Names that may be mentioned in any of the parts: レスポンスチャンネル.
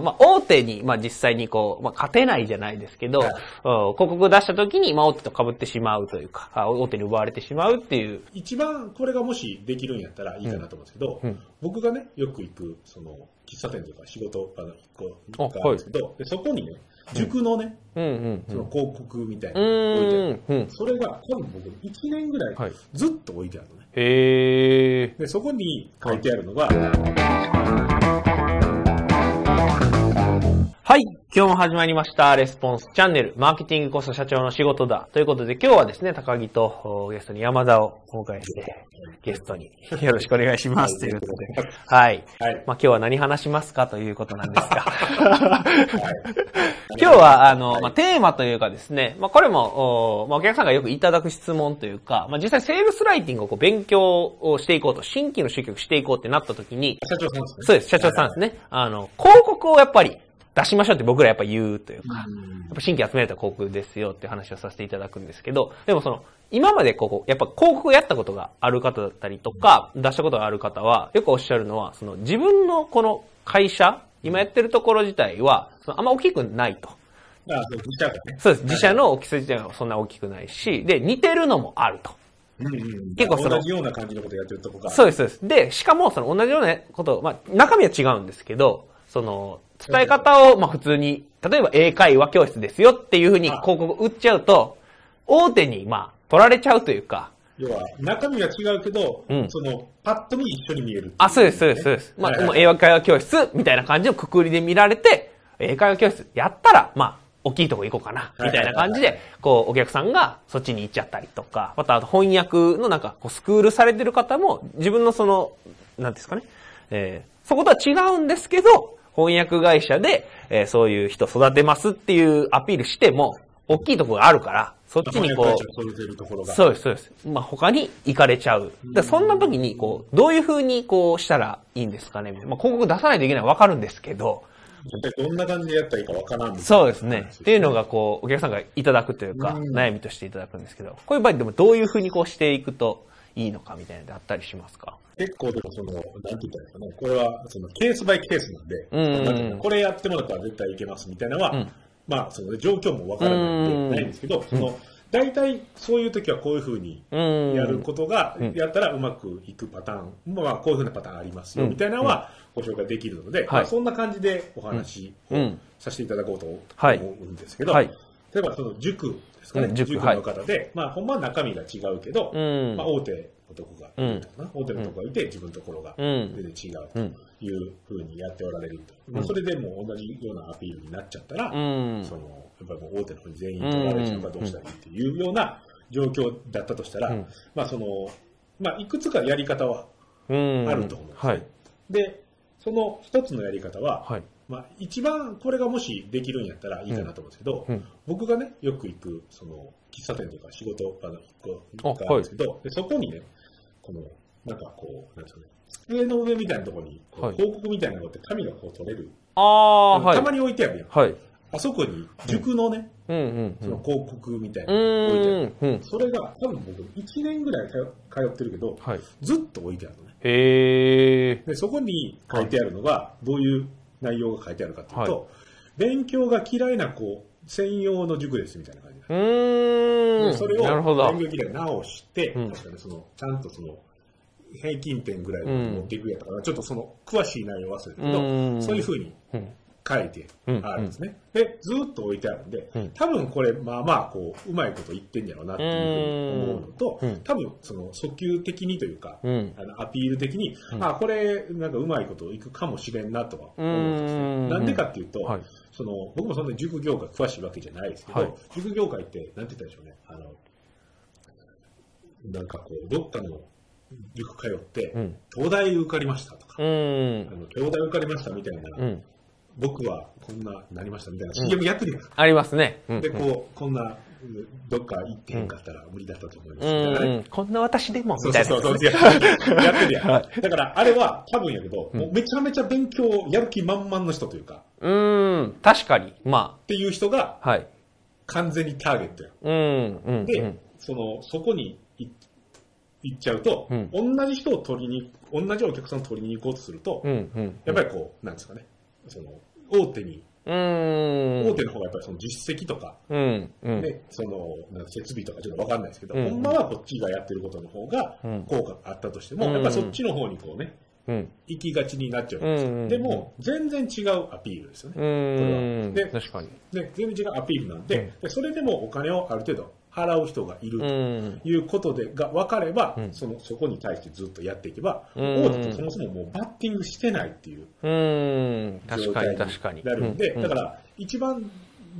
まあ、大手に、まあ、実際にこう、まあ、勝てないじゃないですけど、はい、広告を出した時に、まあ、大手と被ってしまうというか、大手に奪われてしまうっていう。一番これがもしできるんやったらいいかなと思うんですけど、うんうん、僕がね、よく行く、その、喫茶店とか仕事場の一個があるんですけど、はい、でそこにね、塾のね、うんうんうん、その広告みたいなの置いてある、うんうん、それが多分僕1年ぐらいずっと置いてあるのね、はい、へー、でそこに書いてあるのが、はい、今日も始まりましたレスポンスチャンネル、マーケティングこそ社長の仕事だということで、今日はですね、高木とゲストに山田をお迎えしてゲストによろしくお願いしますということで、はい、はい、まあ、今日は何話しますかということなんですが今日はまあ、テーマというかですね、まあ、これも まあ、お客さんがよくいただく質問というか、まあ、実際セールスライティングをこう勉強をしていこうと、新規の集客していこうってなった時に、社長さんですね、そうです、社長さんですね、広告をやっぱり出しましょうって僕らやっぱ言うというか、やっぱ新規集められた広告ですよって話をさせていただくんですけど、でもその、今までこう、やっぱ広告をやったことがある方だったりとか、出したことがある方は、よくおっしゃるのは、その自分のこの会社、今やってるところ自体は、そのあんま大きくないと。そうです。自社の大きさ自体はそんな大きくないし、で、似てるのもあると。うんうん、結構その同じような感じのことやってるとこが。そうです、そうです。で、しかもその同じようなこと、まあ中身は違うんですけど、その、伝え方を、まあ普通に、例えば英会話教室ですよっていうふうに広告売っちゃうと、大手にまあ取られちゃうというか。要は、中身は違うけど、うん、その、パッと見一緒に見える、ね。あ、そうです、そうです、そうです。まあ、はいはい、英会話教室みたいな感じのくくりで見られて、英会話教室やったら、まあ、大きいとこ行こうかな、みたいな感じで、こう、お客さんがそっちに行っちゃったりとか、また、あと翻訳のなんか、スクールされてる方も、自分のその、なんですかね、そことは違うんですけど、翻訳会社で、そういう人育てますっていうアピールしても、大きいところがあるから、そっちにこう、そうです、そうです。まあ、他に行かれちゃう。だそんな時に、こう、どういう風にこうしたらいいんですかね。まあ、広告出さないといけないのはわかるんですけど。どんな感じでやったらいいかわからん。そうですね。っていうのが、こう、お客さんがいただくというか、悩みとしていただくんですけど、こういう場合でもどういう風にこうしていくといいのかみたいなのであったりしますか？結構でもその、なんて言ったらいいかな。これは、その、ケースバイケースなんで、うんうん、これやってもらったら絶対いけますみたいなのは、うん、まあ、その状況もわからないんですけど、その、大体そういう時はこういう風にやることが、やったらうまくいくパターン、まあこういう風なパターンありますよ、みたいなのはご紹介できるので、まあ、そんな感じでお話をさせていただこうと思うんですけど、例えばその塾ですかね、塾の方で、まあほんまは中身が違うけど、まあ大手のとこがいるとかな、大手のとこがいて自分のところが全然違うという風にやっておられると。まあ、それでもう同じようなアピールになっちゃったら、その、やっぱり大手の方に全員取られちゃうからどうしたらいいっていうような状況だったとしたら、まあその、まあいくつかやり方はあると思うんです、はい、で、その一つのやり方は、はい、まあ一番これがもしできるんやったらいいかなと思うんですけど、僕がね、よく行く、その、喫茶店とか仕事場の一個があるんですけど、はい、でそこにね、この、なんかこう、なんですかね、机の上みたいなところに、広告みたいなのって紙がこう取れる。はい、たまに置いてあるやん。はい、あそこに塾のね、その広告みたいなの置いてある。それが多分僕1年ぐらい通ってるけど、はい、ずっと置いてあるのね。へー。で、そこに書いてあるのが、どういう内容が書いてあるかというと、はい、勉強が嫌いな子専用の塾ですみたいな感じ。それを勉強嫌い直して、確かにその、ちゃんとその、平均点ぐらい持っていくやったから、ちょっとその詳しい内容は忘れてるけど、そういう風に書いてあるんですね。で、ずっと置いてあるんで、多分これまあまあこううまいこと言ってんやろうなっていうふうに思うのと、多分その訴求的にというか、アピール的に、あこれなんかうまいこといくかもしれんなとは思うんですね。なんでかっていうと、はい、その僕もそんなに塾業界詳しいわけじゃないですけど、はい、塾業界ってなんて言ったでしょうね。なんかこうどっかの塾通って、東大受かりましたとか、東大受かりましたみたいな、僕はこんななりましたみたいな CM やってるやん、ありますね。で、こんな、どっか行ってへんかったら無理だったと思います。こんな私でもみたいな。そう、やってるやん。はい、だから、あれは多分やけど、もうめちゃめちゃ勉強をやる気満々の人というか、確かに、まあ。っていう人が、はい、完全にターゲットやん。で、そこに行っちゃうと、同じ人を取りに、同じお客さんを取りに行こうとすると、やっぱりこう、なんですかね、その、大手に、大手の方がやっぱりその実績とか、ね、その設備とかちょっと分かんないですけど、ほんまはこっちがやってることの方が効果があったとしても、やっぱりそっちの方にこうね、行きがちになっちゃうんですよ、でも全然違うアピールですよね、これは。で、確かに。で、全然違うアピールなんで、でそれでもお金をある程度払う人がいるということでが分かれば、そこに対してずっとやっていけば、大手とそもそももうバッティングしてないっていう状態になるんで、だから一番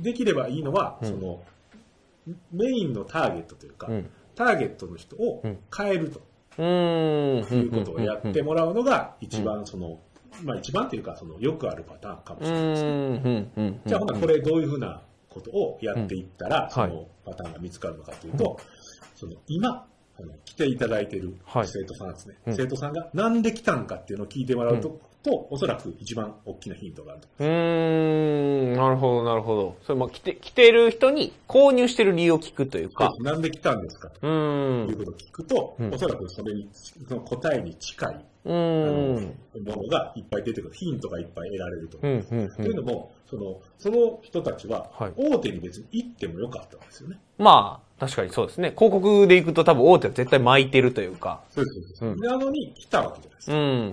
できればいいのは、そのメインのターゲットというか、ターゲットの人を変えると。いうことをやってもらうのが一番その、まあ一番というかそのよくあるパターンかもしれないですね。じゃあほんなこれどういうふうなことをやっていったらそのパターンが見つかるのかというと、その今来ていただいている生徒さんですね。生徒さんがなんで来たんかっていうのを聞いてもらうとおそらく一番大きなヒントがあると思います。なるほどなるほど。それも来てる人に購入してる理由を聞くというか、なんで来たんですかということを聞くと、おそらくそれにその答えに近いものがいっぱい出てくる、ヒントがいっぱい得られると思います。というのもその人たちは大手に別に行ってもよかったんですよね。まあ確かにそうですね。広告で行くと多分大手は絶対巻いてるというか、そうです、なのに来たわけじゃないで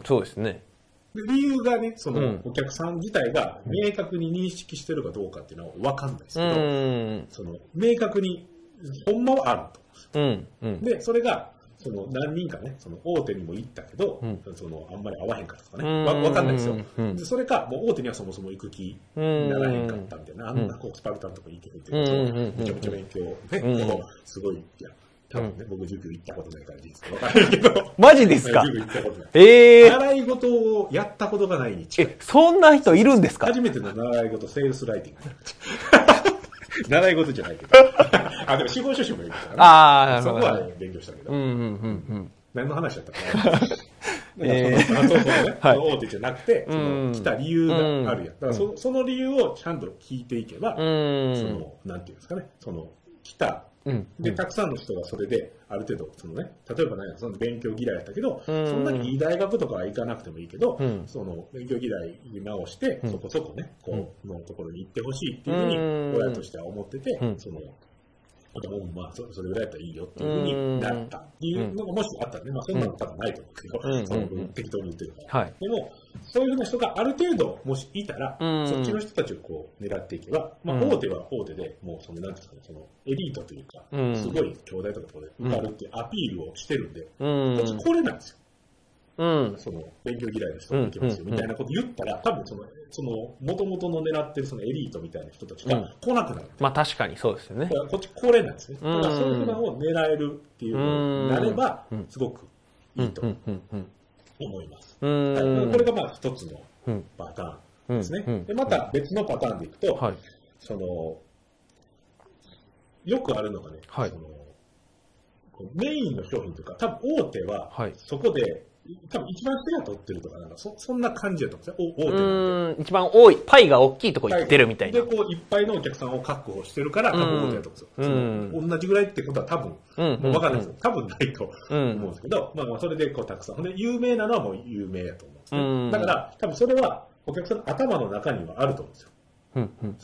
すか。そうですね。理由がね、そのお客さん自体が明確に認識してるかどうかっていうのは分かんないですけど、その明確にほんまはあると思うんですよ。で、それがその何人かね、その大手にも行ったけど、そのあんまり合わへんかったとかね、分かんないですよ。でそれかもう大手にはそもそも行く気にならへんかったみたいな、あんなこうスパルタンとか行けるっていうめちゃめちゃ勉強ね、すごいいや。多分ね、僕塾行ったことないからですけど、わかんないけど。マジですか？塾行ったことない。習い事をやったことがないに近い。そんな人いるんですか？初めての習い事、セールスライティング。習い事じゃないけど。あ、でも司法書士もいるからね。あ、そこは勉強したけど。何の話だったかな。大手じゃなくて、来た理由があるやん。だからその理由をちゃんと聞いていけば、なんていうんですかね、来た、でたくさんの人がそれである程度その、ね、例えば、ね、その勉強嫌いだったけど、そんなにいい大学とかは行かなくてもいいけど、その勉強嫌いに直して、そこそこ、ね、こうのところに行ってほしいっていうふうに親としては思ってて、その子供もまあそれぐらいだったらいいよっていうふうになったっていうのがもしあったらね、まあ、そんなの多分ないと思うけど、その適当に言ってるから、でもそういうふうな人がある程度もしいたら、そっちの人たちをこう狙っていけば、まあ、大手は大手でもうそのなんていうかそのエリートというか、すごい兄弟とかこう受かるっていうアピールをしてるんで、こっちこれなんですよ。その勉強嫌いの人が行きますよみたいなこと言ったら、多分その元々の狙ってるそのエリートみたいな人たちが来なくなる。まあ確かにそうですよね。こっち高齢なんですね。だからそういうのを狙えるっていうのになればすごくいいと思います。これがまあ一つのパターンですね。でまた別のパターンでいくと、そのよくあるのがね、そのメインの商品というか、多分大手はそこで多分一番手が取ってるとか、なんかそんな感じだと思うんですよ。一番多い、パイが大きいとこ行ってるみたいな。で、こういっぱいのお客さんを確保してるから、多分大手だと思うんですよ。同じぐらいってことは多分、もう分かんないですよ。多分ないと思うんですけど、まあそれでこうたくさん。で、有名なのはもう有名だと思うんですね。だから、多分それはお客さんの頭の中にはあると思うんですよ。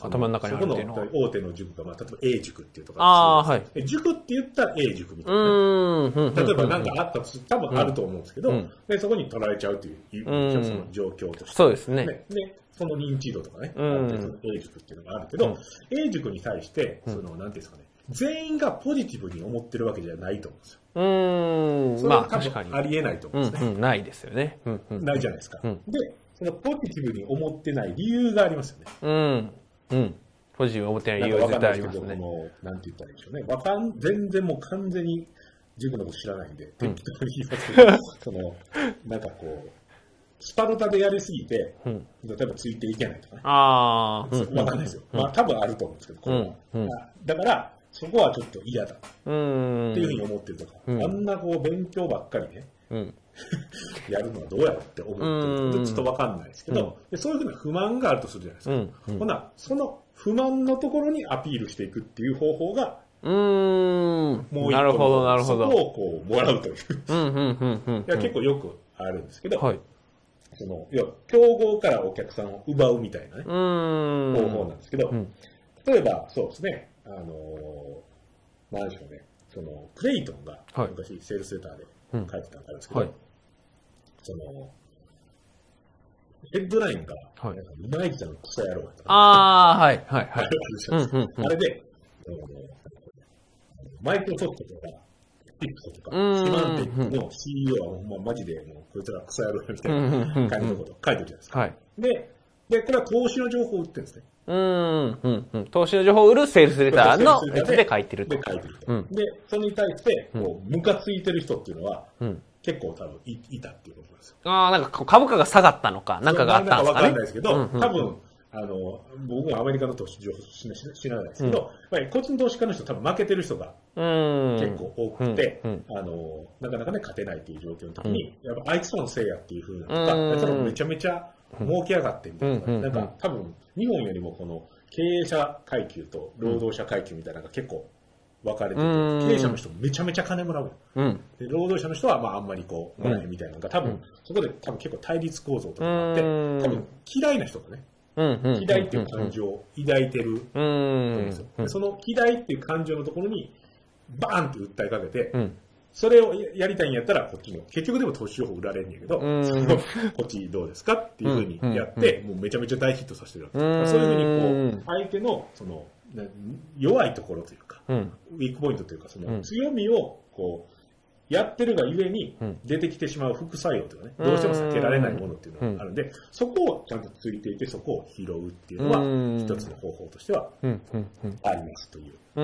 頭の中にあるっていうのは。そこの大手の塾が、まあ、例えば A 塾っていうところがあるんですよ。塾って言ったら A 塾みたいな。例えば何かあったと多分あると思うんですけど、でそこに取られちゃうというその状況として。そうですね。で、その認知度とかね、A 塾っていうのがあるけど、A 塾に対して、その、なんていうんですかね、全員がポジティブに思ってるわけじゃないと思うんですよ。それは多分ありえないと思うんですね。ないですよね。ないじゃないですか。でそのポジティブに思ってない理由がありますよね。ポジティブに思ってない理由は絶対ありますね。なんて言ったらいいでしょうね。全然もう完全に塾のこと知らないんで、適当に言いますけど、その、なんかこう、スパルタでやりすぎて、例えばついていけないとかね。わかんないですよ。まあ多分あると思うんですけど、これは。だから、そこはちょっと嫌だ。っていうふうに思ってるとか、あんなこう、勉強ばっかりね。やるのはどうやろうって思ってるちょっと分かんないですけど、そういうふうな不満があるとするじゃないですか、ほなその不満のところにアピールしていくっていう方法がもう一個そこをこうもらうといういや結構よくあるんですけど、その要は競合からお客さんを奪うみたいな、ね、方法なんですけど、うん、例えばそうですね、なんでしょうね、そのクレイトンが昔セールスレターで書いてたんですけど、はい、そのヘッドラインがナイキちゃんのクソ野郎だった、ああはいはいはいあれで、マイクロソフトとかティックとかセマンティックの CEO はほんまマジでもうこいつらクソ野郎みたいな感じのことを書いてるじゃないですか、はい、でこれは投資の情報を売ってるんですね、投資の情報を売るセールスレターのやつで書いてると。で、それに対して、ムカついてる人っていうのは、結構多分いたっていうことなんですよ。ああ、なんか株価が下がったのか、なんかがあったのかね。わかんないですけど、多分、僕はアメリカの投資情報知らないですけど、個人投資家の人多分負けてる人が結構多くて、なかなかね、勝てないっていう状況の時に、やっぱあいつらのせいやっていう風なとか、あいつらもめちゃめちゃ儲け上がってみたいな、なんか多分日本よりもこの経営者階級と労働者階級みたいなのが結構分かれてて、経営者の人めちゃめちゃ金もらう、で労働者の人はまああんまりこうもらえみたいなのが多分、そこで多分結構対立構造とかがあって、多分嫌いな人がね、嫌いっていう感情を抱いてると思うんですよ。でその嫌いっていう感情のところにバーンって訴えかけて、それをやりたいんやったらこっちの結局でも投資情報売られるんやけど、それをこっちどうですかっていうふうにやって、もうめちゃめちゃ大ヒットさせてるわけです。そういうふうにこう相手のその弱いところというか、ウィークポイントというかその強みをこうやってるがゆえに出てきてしまう副作用というかね、どうしても避けられないものっていうのがあるんで、そこをちゃんとついていてそこを拾うっていうのは一つの方法としてはありますという。な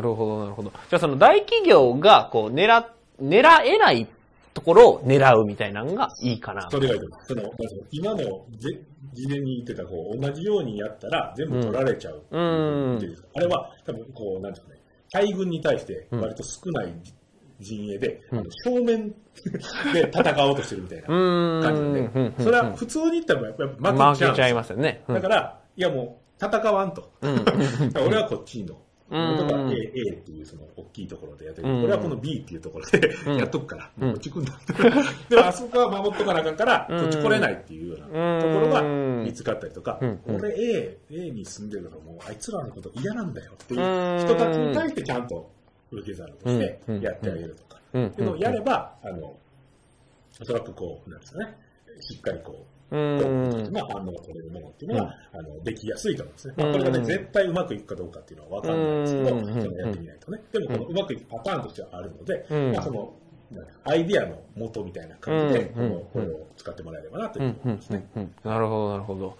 るほど、なるほど。じゃあその大企業がこう狙えないところを狙うみたいなのがいいかな。それがいいです。今の事前に言ってたこう同じようにやったら全部取られちゃう。あれは多分こうなんですかね、大軍に対して割と少ない陣営で、正面で戦おうとしてるみたいな感じなんで、それは普通に言ったらやっぱ負けちゃいますよね。だからいやもう戦わんと。俺はこっちの。僕は A っていうその大きいところでやってる。俺はこの B っていうところでやっとくから、こっち来んだ。でもあそこは守っとかなあかんから、こっち来れないっていうようなところが見つかったりとか、俺 A に住んでるのもうあいつらのこと嫌なんだよっていう人たちに対してちゃんと受け皿としてやってあげるとか。でもやれば、おそらくこう、なんですかね、しっかりこう、まあ、反応が取れるものっていうのは、できやすいと思うんですね。まあ、これがね、絶対うまくいくかどうかっていうのは分かんないんですけど、そのやってみないとね。でも、このうまくいくパターンとしてはあるので、まあ、その、アイディアの元みたいな感じで、これを使ってもらえればなというふうに思いますね。なるほど、なるほど。じゃ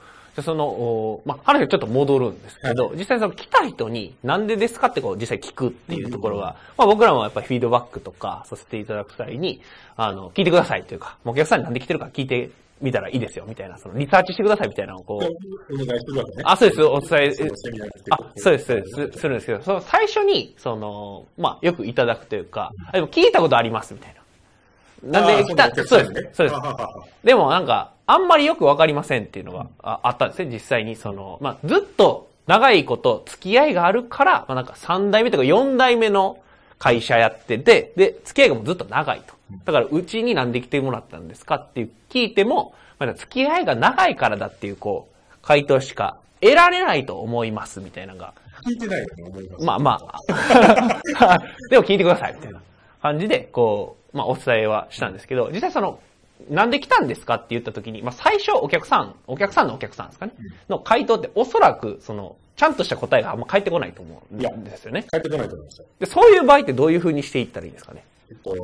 あ、その、まあ、話がちょっと戻るんですけど、実際その来た人になんでですかってこう、実際聞くっていうところが、まあ、僕らもやっぱりフィードバックとかさせていただく際に、聞いてくださいというか、お客さんになんで来てるか聞いて、見たらいいですよみたいな、そのリサーチしてくださいみたいなのをこう、お願いするわけね。あ、そうです。お伝え、そうです、するんですけど、その最初に、その、まあ、よくいただくというか、でも聞いたことありますみたいな。なんで来た、そうです、そうです。でもなんか、あんまりよくわかりませんっていうのがあったんですね、実際に。その、まあ、ずっと長いこと付き合いがあるから、まあなんか3代目とか4代目の会社やってて、で、付き合いがもうずっと長いと。だから、うちになんで来てもらったんですかって聞いても、まだ付き合いが長いからだっていう、こう、回答しか得られないと思います、みたいなのが。聞いてないと思います。まあまあ。でも聞いてください、みたいな感じで、こう、まあお伝えはしたんですけど、実際その、なんで来たんですかって言った時に、まあ最初お客さんですかね、の回答っておそらく、その、ちゃんとした答えがあんま返ってこないと思うんですよね。返ってこないと思います。で、そういう場合ってどういう風にしていったらいいんですかね。これ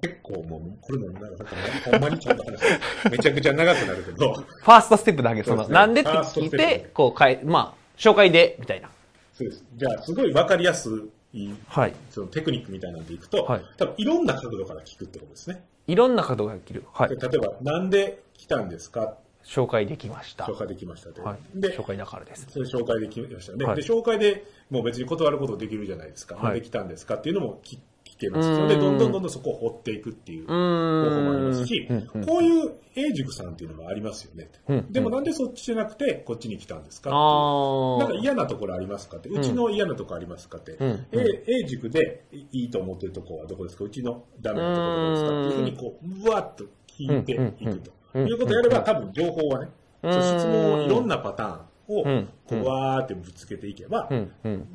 結構もう、これもなんか、ほんまにちゃんと話して、めちゃくちゃ長くなるけど。ファーストステップだけ、その、なんでって聞いて、こう、まあ、紹介で、みたいな。そうです。じゃあ、すごいわかりやすい、そのテクニックみたいなんでいくと、多分いろんな角度から聞くってことですね。いろんな角度から聞く。例えば、なんで来たんですか？紹介できました。紹介できましたと。で、紹介だからです。それ紹介できましたね。で、紹介でもう別に断ることできるじゃないですか。なんで来たんですかっていうのも聞けます。それでどんどんそこを掘っていくっていう方法もありますし、こういう A 塾さんっていうのもありますよね。でもなんでそっちじゃなくてこっちに来たんですかっていう。なんか嫌なところありますかって。うちの嫌なところありますかって。A 塾でいいと思ってるところはどこですか？うちのダメなところですかっていうふうにこう、うわっと引いていくということをやれば、多分情報はね、質問をいろんなパターンをこうわーってぶつけていけば、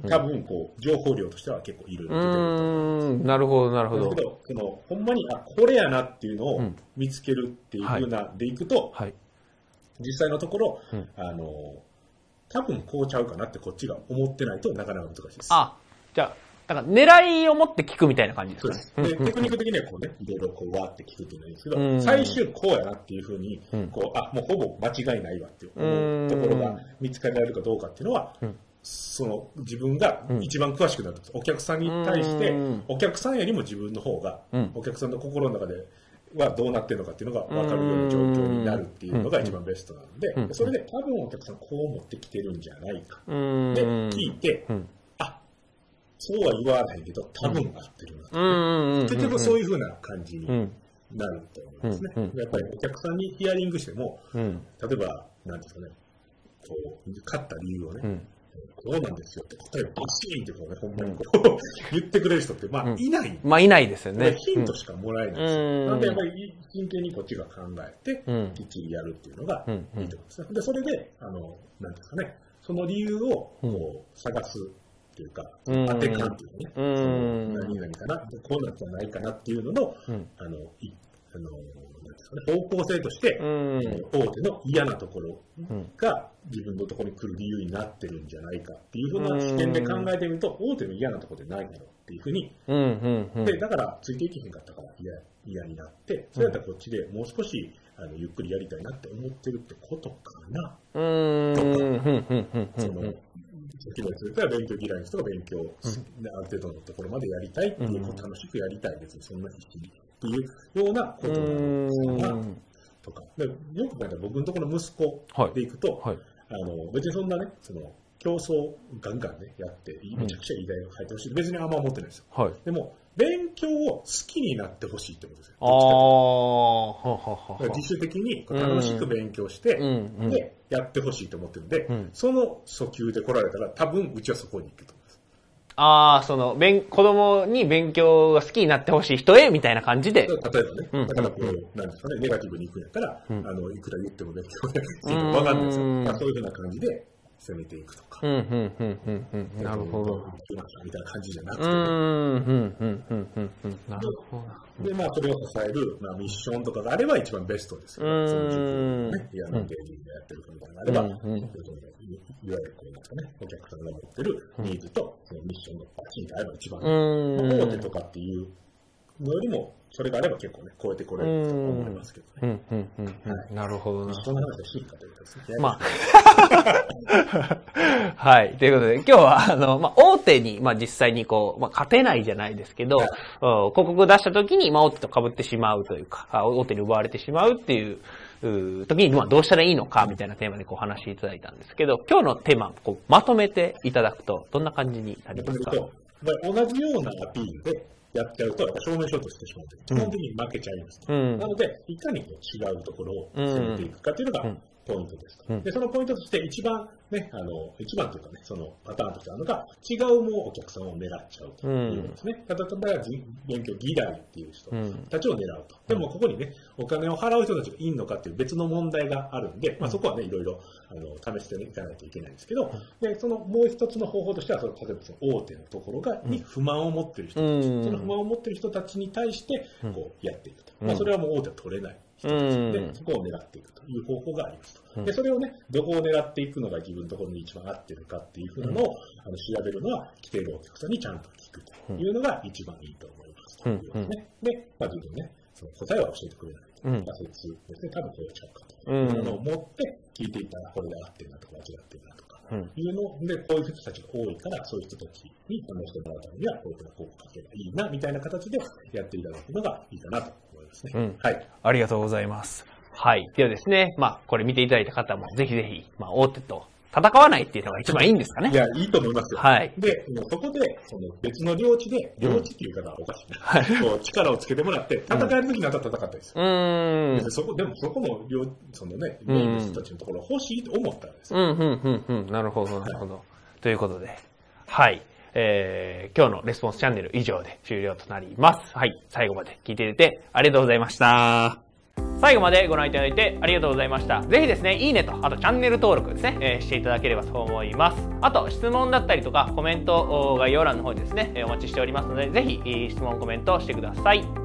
多分こう情報量としては結構いろいろ出てくると思います。なるほどなるほど。だけどそのほんまにあこれやなっていうのを見つけるっていう風なでいくと、はい、実際のところ、多分こうちゃうかなってこっちが思ってないとなかなか難しいです。あ、じゃあなんか狙いを持って聞くみたいな感じですかね。そうです。で、テクニック的にはこうね、いろいろこうわーって聞くっていうんですけど、最終こうやなっていうふうに、こう、あ、もうほぼ間違いないわっていうところが見つけられるかどうかっていうのは、その自分が一番詳しくなるんです。お客さんに対して、お客さんよりも自分の方が、お客さんの心の中ではどうなってるのかっていうのが分かるような状況になるっていうのが一番ベストなので、それで多分お客さんこう持ってきてるんじゃないか。で、聞いて、そうは言わないけど、多分合ってるなと、結局そういうふうな感じになると思いますね。やっぱりお客さんにヒアリングしても、例えば、なんですかね、こう、勝った理由をね、こうなんですよって答えをバシーンってこうね、ほんまにこう言ってくれる人って、まあいない。まあいないですよね。ヒントしかもらえないんですよ。なのでやっぱり真剣にこっちが考えて、きっちりやるっていうのがいいと思いますね。で、それで、なんですかね、その理由をこう探す。というか当て感というね、何々かな、こうなんじゃないかなっていうのの、方向性として、大手の嫌なところが自分のところに来る理由になってるんじゃないかっていうふうな視点で考えてみると、大手の嫌なところでないだろうっていうふうに、でだからついていけへんかったから嫌になって、それだったらこっちでもう少しゆっくりやりたいなって思ってるってことかな、とか、先ほど言ったら勉強嫌いの人が勉強、ある程度のところまでやりたいっていうことを楽しくやりたいです、そんな必死っていうようなことなんですが、とかでよく考えたら僕のところの息子でいくと、別にそんなね、その競争ガンガンねやってめちゃくちゃいい大学入ってほしい、別にあんま思ってないですよ。でも勉強を好きになってほしいってことですよ。自主的に楽しく勉強して、でやってほしいと思ってるんで、その訴求で来られたら多分うちはそこに行くと思います。ああ、その子供に勉強が好きになってほしい人へみたいな感じで。例えばね、だからこうなんですかね、ネガティブに行くんやったら、いくら言っても勉強できるわかんないですよ。そういうふうな感じで。攻めていくとか、なるほど、みたいな感じじゃなくて、なるほど。で、まあそれを支える、まあ、ミッションとかがあれば一番ベストですよね。その自分のね、いやなんで自分でやってるかみたいなのがあれば、いわゆるこうなんかね、お客さんが持ってるニーズとそのミッションのパチンと合えば一番、大手とかっていうのよりも。それがあれば結構ね、超えてこれると思いますけどね。なるほどな。そんな話は進化というかですね。まあ。はい。ということで、今日は、大手に、実際にこう、勝てないじゃないですけど、広告出した時に、大手と被ってしまうというか、大手に奪われてしまうっていう、時に、どうしたらいいのか、みたいなテーマでお話しいただいたんですけど、今日のテーマ、こう、まとめていただくと、どんな感じになりますか？同じようなアピールで、やっちゃうと正面衝突してしまうと基本的に負けちゃいますと、なのでいかに違うところを攻めていくかというのがポイントですと、でそのポイントとして一番ね、一番というかね、そのパターンとしてあるのが違うもお客さんを狙っちゃうということですね。例えば勉強嫌いっていう人たちを狙うと、でもここにねお金を払う人たちがいいのかっていう別の問題があるんで、そこはねいろいろ試していかないといけないんですけど、でそのもう一つの方法としては、例えばその大手のところがに不満を持っている人たち、その不満を持っている人たちに対してこうやっていくと、それはもう大手は取れない人たちで、そこを狙っていくという方法がありますと。でそれをね、どこを狙っていくのが自分のところに一番合ってるかっていうふうなのを調べるのは、来ているお客さんにちゃんと聞くというのが一番いいと思いますということですね。で、自分ね、その答えは教えてくれないという仮説ですね、多分こうちゃうかというのを持って聞いていたら、これが合ってるなとか間違ってるなとかいうので、こういう人たちが多いから、そういう人たちに楽しんでもらうためには、こういう方法をかければいいなみたいな形でやっていただくのがいいかなと思いますね。はい、ありがとうございます。はい。ではですね、これ見ていただいた方も、ぜひぜひ、大手と戦わないっていうのが一番いいんですかね。いや、いいと思いますよ。はい。で、そこで、別の領地で、領地っていう方はおかしいな。こう力をつけてもらって、戦える時になったら戦ったりする。でもそこのそのね、メインの人たちのところ欲しいと思ったんですよ。なるほど、なるほど。ということで、はい。今日のレスポンスチャンネル以上で終了となります。はい。最後まで聞いていてありがとうございました。最後までご覧いただいてありがとうございました。ぜひですね、いいねとあとチャンネル登録ですね、していただければと思います。あと質問だったりとかコメント概要欄の方にですねお待ちしておりますので、ぜひ質問コメントしてください。